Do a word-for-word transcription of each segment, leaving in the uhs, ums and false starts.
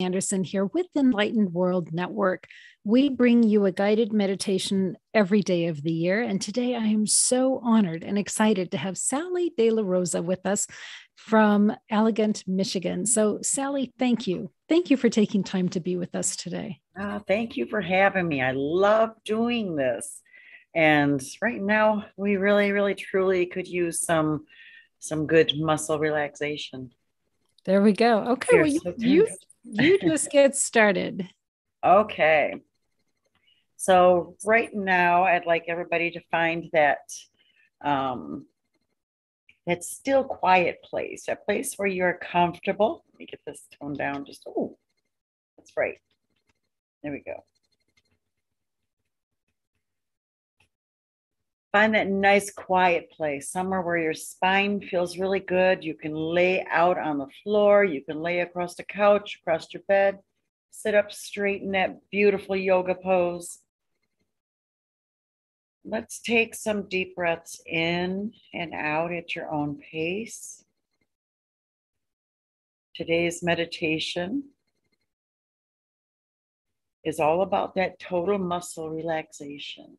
Anderson here with Enlightened World Network. We bring you a guided meditation every day of the year, and today I am so honored and excited to have Sally De La Rosa with us from Elegant, Michigan. So, Sally, thank you. Thank you for taking time to be with us today. Uh, thank you for having me. I love doing this, and right now we really, really, truly could use some some good muscle relaxation. There we go. Okay, well, you. So you You just get started. Okay. So right now, I'd like everybody to find that, um, that still quiet place, a place where you're comfortable. Let me get this toned down just, oh, that's right. There we go. Find that nice quiet place, somewhere where your spine feels really good. You can lay out on the floor. You can lay across the couch, across your bed, sit up straight in that beautiful yoga pose. Let's take some deep breaths in and out at your own pace. Today's meditation is all about that total muscle relaxation,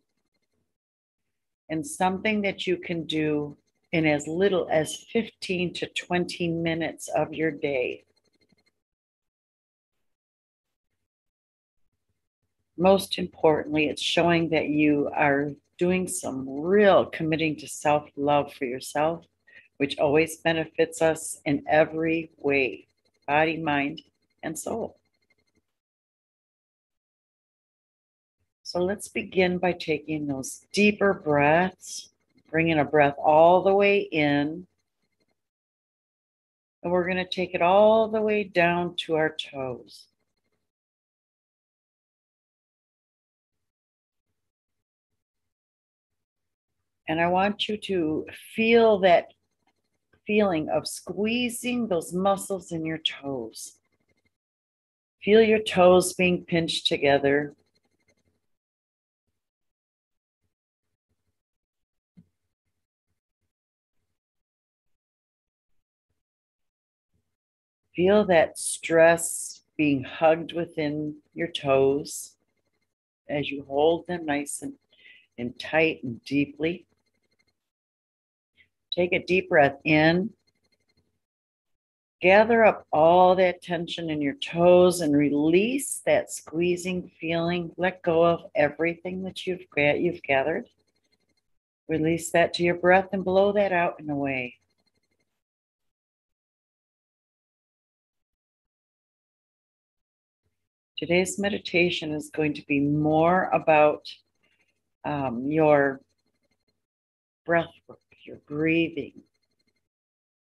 and something that you can do in as little as fifteen to twenty minutes of your day. Most importantly, it's showing that you are doing some real committing to self-love for yourself, which always benefits us in every way, body, mind, and soul. So let's begin by taking those deeper breaths, bringing a breath all the way in. And we're going to take it all the way down to our toes. And I want you to feel that feeling of squeezing those muscles in your toes. Feel your toes being pinched together. Feel that stress being hugged within your toes as you hold them nice and, and tight and deeply. Take a deep breath in. Gather up all that tension in your toes and release that squeezing feeling. Let go of everything that you've, you've gathered. Release that to your breath and blow that out and away. Today's meditation is going to be more about um, your breath work, your breathing,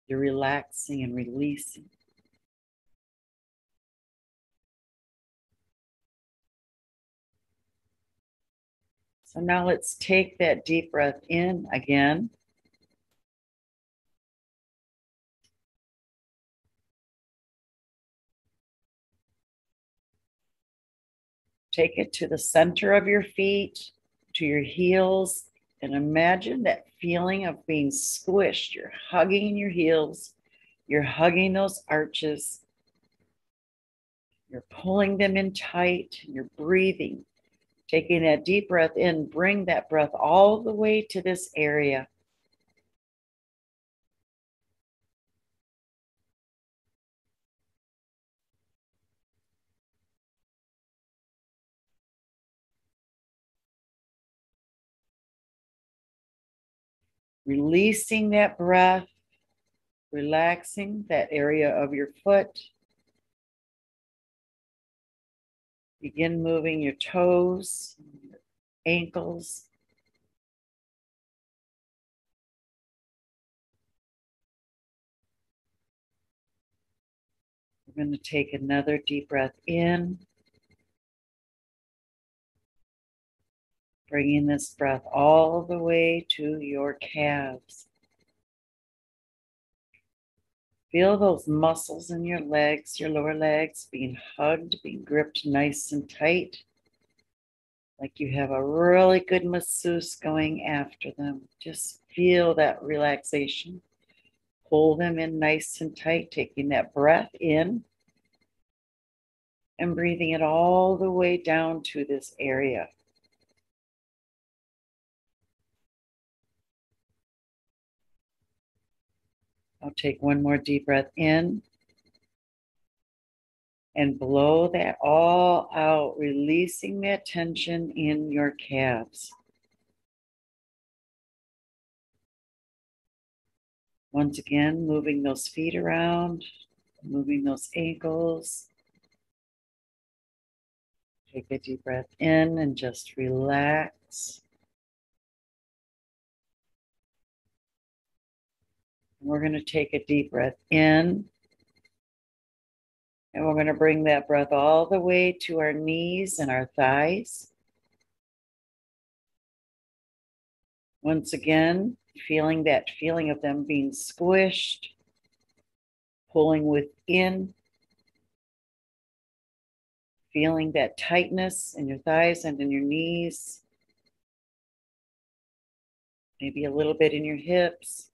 your relaxing and releasing. So now let's take that deep breath in again. Take it to the center of your feet, to your heels, and imagine that feeling of being squished. You're hugging your heels, you're hugging those arches, you're pulling them in tight, you're breathing, taking that deep breath in, bring that breath all the way to this area. Releasing that breath, relaxing that area of your foot. Begin moving your toes, your ankles. We're going to take another deep breath in, bringing this breath all the way to your calves. Feel those muscles in your legs, your lower legs being hugged, being gripped nice and tight, like you have a really good masseuse going after them. Just feel that relaxation. Pull them in nice and tight, taking that breath in. and breathing it all the way down to this area. I'll take one more deep breath in and blow that all out, releasing that tension in your calves. Once again, moving those feet around, moving those ankles. Take a deep breath in and just relax. We're going to take a deep breath in. And we're going to bring that breath all the way to our knees and our thighs. Once again, feeling that feeling of them being squished, pulling within, feeling that tightness in your thighs and in your knees, maybe a little bit in your hips.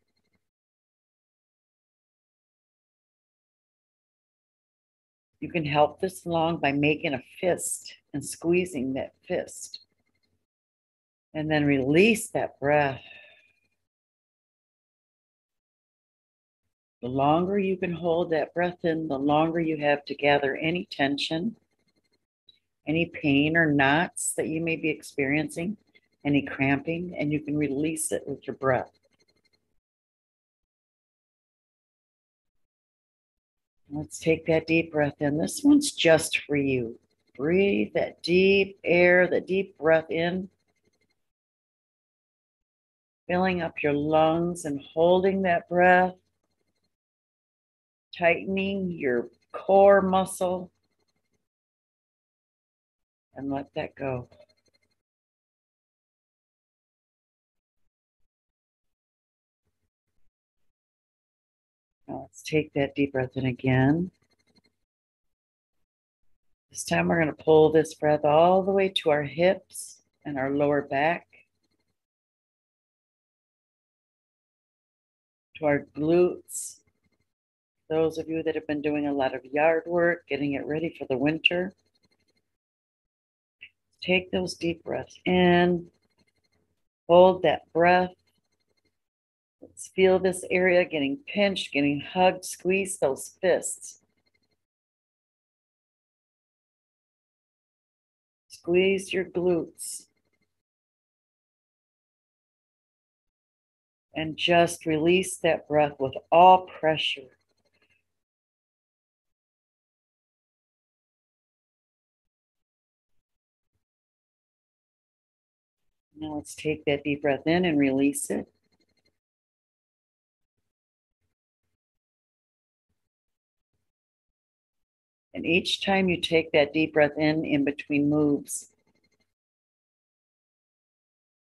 You can help this along by making a fist and squeezing that fist. And then release that breath. The longer you can hold that breath in, the longer you have to gather any tension, any pain or knots that you may be experiencing, any cramping, and you can release it with your breath. Let's take that deep breath in. This one's just for you. Breathe that deep air, that deep breath in. Filling up your lungs and holding that breath. Tightening your core muscle. And let that go. Let's take that deep breath in again. This time we're going to pull this breath all the way to our hips and our lower back, to our glutes. Those of you that have been doing a lot of yard work, getting it ready for the winter, take those deep breaths in, hold that breath. Let's feel this area getting pinched, getting hugged. Squeeze those fists. Squeeze your glutes. And just release that breath with all pressure. Now let's take that deep breath in and release it. And each time you take that deep breath in, in between moves,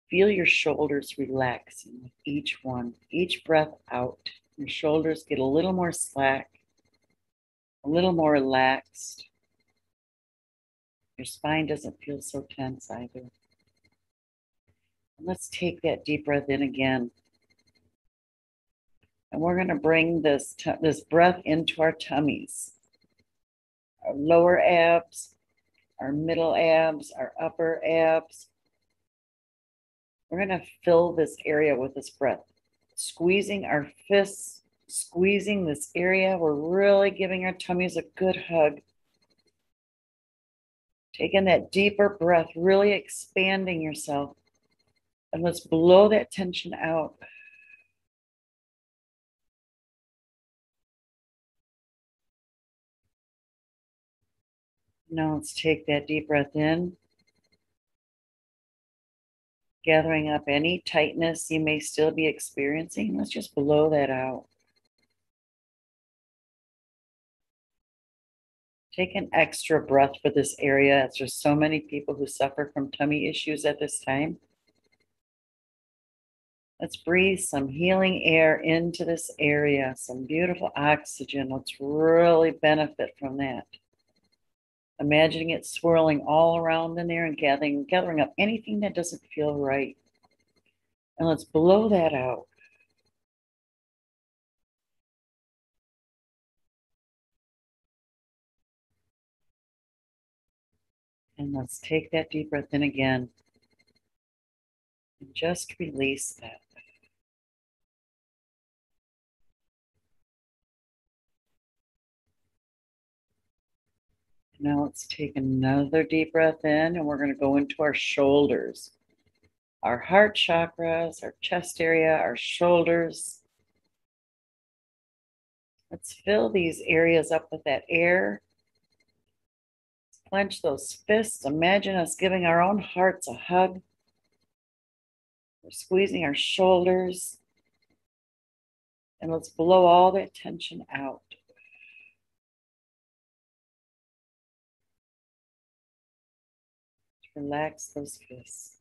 feel your shoulders relaxing with each one. Each breath out, your shoulders get a little more slack, a little more relaxed. Your spine doesn't feel so tense either. And let's take that deep breath in again. And we're going to bring this, this breath into our tummies. Our lower abs, our middle abs, our upper abs. We're going to fill this area with this breath. Squeezing our fists, squeezing this area. We're really giving our tummies a good hug. Taking that deeper breath, really expanding yourself. And let's blow that tension out. Now let's take that deep breath in, gathering up any tightness you may still be experiencing. Let's just blow that out. Take an extra breath for this area, as there's so many people who suffer from tummy issues at this time. Let's breathe some healing air into this area, some beautiful oxygen. Let's really benefit from that. Imagining it swirling all around in there and gathering, gathering up anything that doesn't feel right. And let's blow that out. And let's take that deep breath in again. And just release that. Now let's take another deep breath in, and we're going to go into our shoulders, our heart chakras, our chest area, our shoulders. Let's fill these areas up with that air. Let's clench those fists. Imagine us giving our own hearts a hug. We're squeezing our shoulders. And let's blow all that tension out. Relax those fists.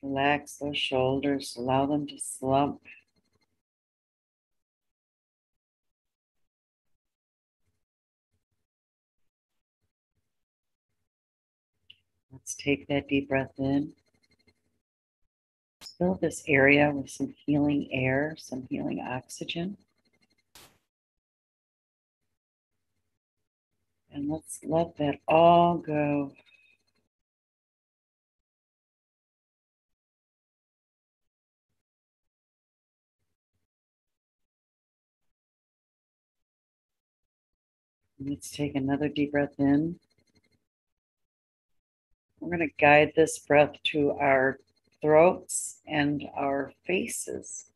Relax those shoulders. Allow them to slump. Let's take that deep breath in. Let's fill this area with some healing air, some healing oxygen. And let's let that all go. Let's take another deep breath in. We're going to guide this breath to our throats and our faces.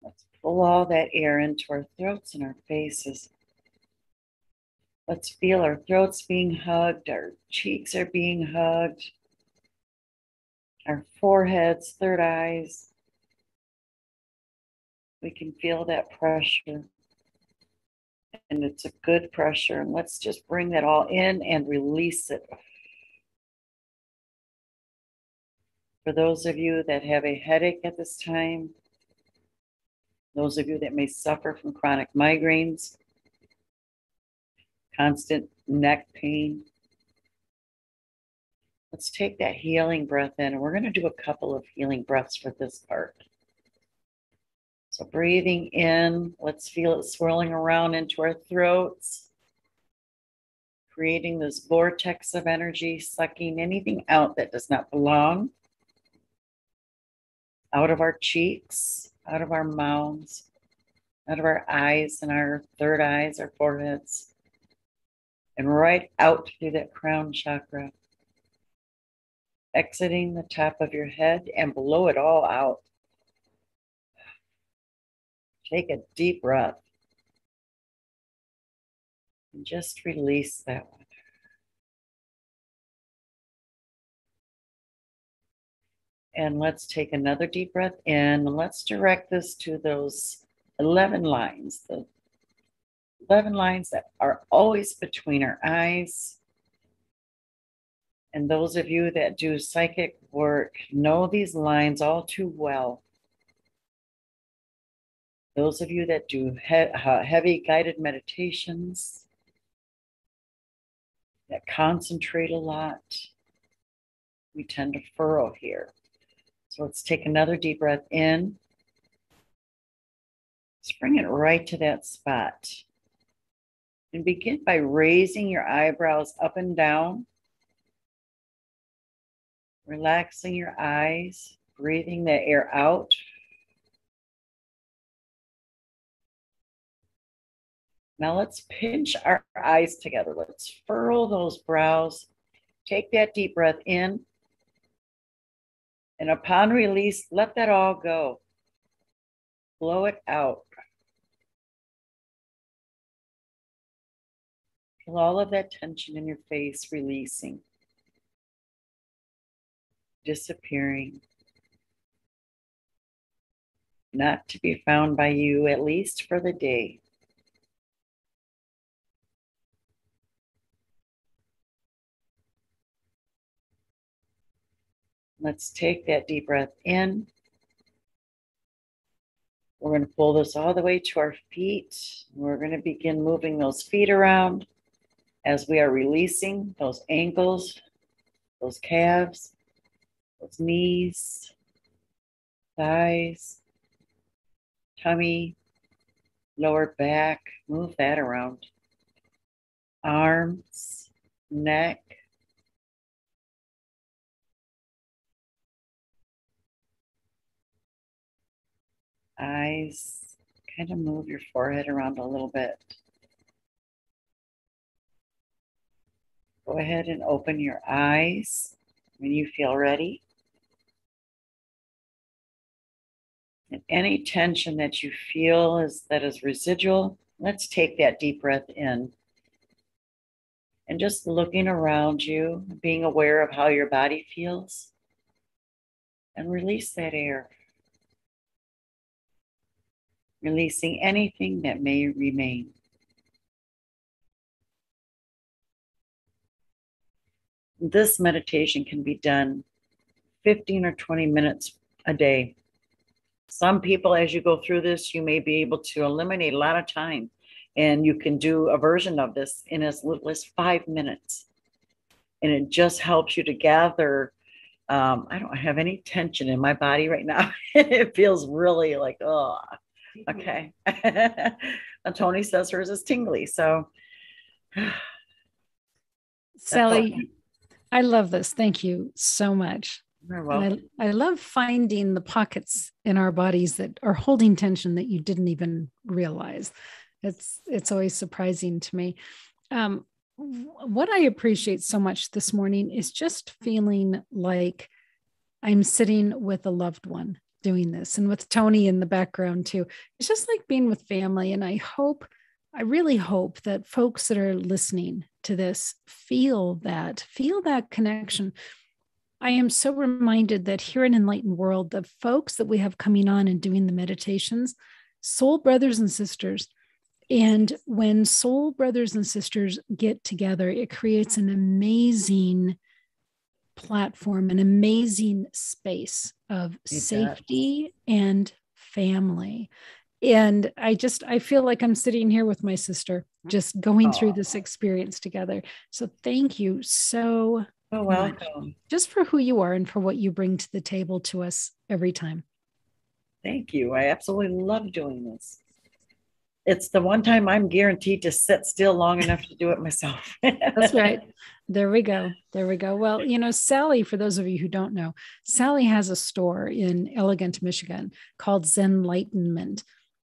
Let's pull all that air into our throats and our faces. Let's feel our throats being hugged, our cheeks are being hugged, our foreheads, third eyes. We can feel that pressure, and it's a good pressure. And let's just bring that all in and release it. For those of you that have a headache at this time, those of you that may suffer from chronic migraines, constant neck pain. Let's take that healing breath in, and we're going to do a couple of healing breaths for this part. So breathing in, let's feel it swirling around into our throats, creating this vortex of energy, sucking anything out that does not belong, out of our cheeks, out of our mouths, out of our eyes and our third eyes, our foreheads. And right out through that crown chakra, exiting the top of your head and blow it all out. Take a deep breath and just release that one. And let's take another deep breath in, and let's direct this to those eleven lines, the eleven lines that are always between our eyes. And those of you that do psychic work know these lines all too well. Those of you that do he heavy guided meditations, that concentrate a lot, we tend to furrow here. So let's take another deep breath in. Let's bring it right to that spot. And begin by raising your eyebrows up and down, relaxing your eyes, breathing the air out. Now let's pinch our eyes together. Let's furrow those brows. Take that deep breath in. And upon release, let that all go. Blow it out. All of that tension in your face releasing, disappearing, not to be found by you, at least for the day. Let's take that deep breath in. We're going to pull this all the way to our feet. We're going to begin moving those feet around. As we are releasing those ankles, those calves, those knees, thighs, tummy, lower back, move that around. arms, neck, eyes. Kind of move your forehead around a little bit. Go ahead and open your eyes when you feel ready. And any tension that you feel is that is residual, let's take that deep breath in. And just looking around you, being aware of how your body feels, and release that air. Releasing anything that may remain. This meditation can be done fifteen or twenty minutes a day. Some people, as you go through this, you may be able to eliminate a lot of time, and you can do a version of this in as little as five minutes. And it just helps you to gather. Um, I don't have any tension in my body right now. It feels really like, oh, okay. Tony says hers is tingly. So, Sally, awesome. I love this. Thank you so much. I, I love finding the pockets in our bodies that are holding tension that you didn't even realize. It's it's always surprising to me. Um, what I appreciate so much this morning is just feeling like I'm sitting with a loved one doing this, and with Tony in the background too. It's just like being with family. And I hope, I really hope that folks that are listening to this feel that, feel that connection. I am so reminded that here in Enlightened World, the folks that we have coming on and doing the meditations, soul brothers and sisters. And when soul brothers and sisters get together, it creates an amazing platform, an amazing space of safety and family. And I just, I feel like I'm sitting here with my sister, just going Aww. Through this experience together. So thank you so Oh, welcome. Just for who you are and for what you bring to the table to us every time. Thank you. I absolutely love doing this. It's the one time I'm guaranteed to sit still long enough to do it myself. That's right. There we go. There we go. Well, you know, Sally, for those of you who don't know, Sally has a store in Elegant, Michigan called Zenlightenment.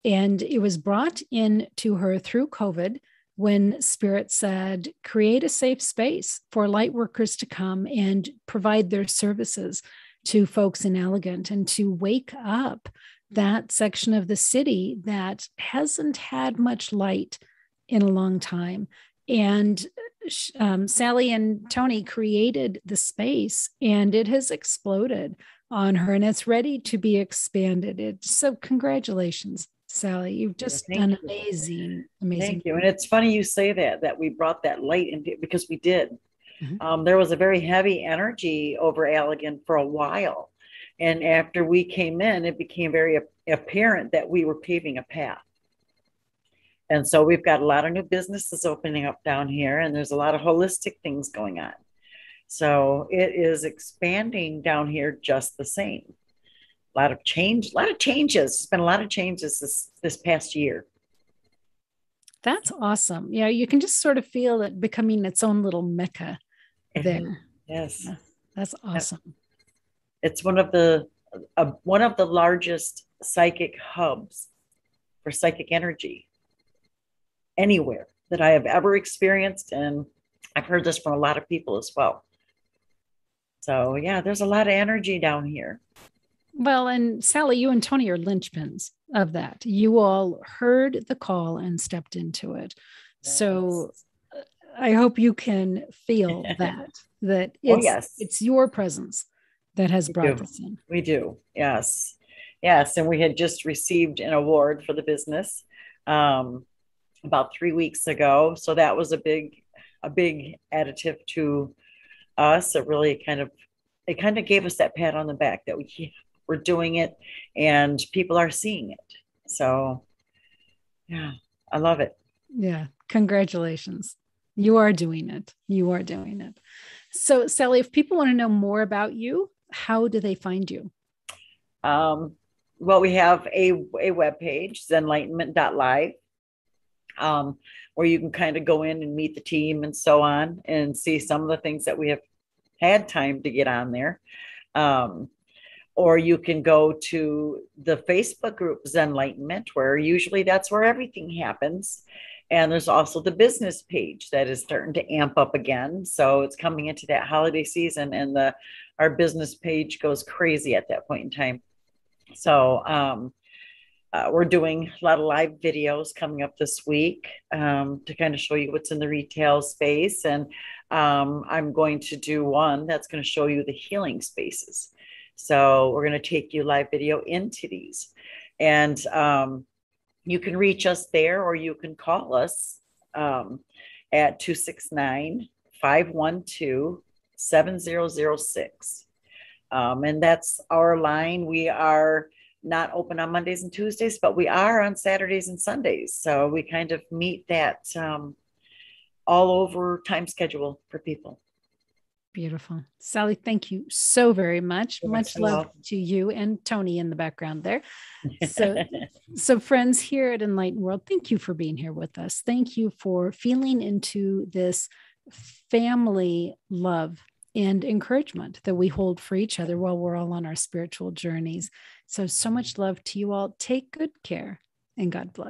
And it was brought in to her through COVID when Spirit said, create a safe space for light workers to come and provide their services to folks in Elegant and to wake up that section of the city that hasn't had much light in a long time. And um, Sally and Tony created the space, and it has exploded on her, and it's ready to be expanded. It, so congratulations, Sally. You've just yeah, done you. amazing, amazing. Thank you. And it's funny you say that, that we brought that light in, because we did. Mm-hmm. Um, there was a very heavy energy over Allegan for a while. And after we came in, it became very apparent that we were paving a path. And so we've got a lot of new businesses opening up down here, and there's a lot of holistic things going on. So it is expanding down here just the same. A lot of change, a lot of changes. There's been a lot of changes this, this past year. That's awesome. Yeah, you can just sort of feel it becoming its own little mecca there. Yes. Yeah, that's awesome. That's- It's one of the uh, one of the largest psychic hubs for psychic energy anywhere that I have ever experienced. And I've heard this from a lot of people as well. So, yeah, there's a lot of energy down here. Well, and Sally, you and Tony are linchpins of that. You all heard the call and stepped into it. Yes. So I hope you can feel that, that it's, oh, yes. it's your presence that has brought this in. We do. Yes. Yes. And we had just received an award for the business um, about three weeks ago. So that was a big, a big additive to us. It really kind of, it kind of gave us that pat on the back that we were doing it and people are seeing it. So yeah, I love it. Yeah. Congratulations. You are doing it. You are doing it. So Sally, if people want to know more about you, how do they find you? Um, well, we have a, a webpage, zenlightenment dot live. um, where you can kind of go in and meet the team and so on and see some of the things that we have had time to get on there. Um, or you can go to the Facebook group Zenlightenment, where usually that's where everything happens. And there's also the business page that is starting to amp up again. So it's coming into that holiday season, and the our business page goes crazy at that point in time. So um, uh, we're doing a lot of live videos coming up this week um, to kind of show you what's in the retail space. And um, I'm going to do one that's going to show you the healing spaces. So we're going to take you live video into these. And um, you can reach us there, or you can call us um, at two six nine, five one two, seven zero zero six. Um, and that's our line. We are not open on Mondays and Tuesdays, but we are on Saturdays and Sundays. So we kind of meet that um, all over time schedule for people. Beautiful. Sally, thank you so very much. You're much love welcome. To you and Tony in the background there. So, so friends here at Enlightened World, thank you for being here with us. Thank you for feeling into this family love and encouragement that we hold for each other while we're all on our spiritual journeys. So, so much love to you all. Take good care, and God bless.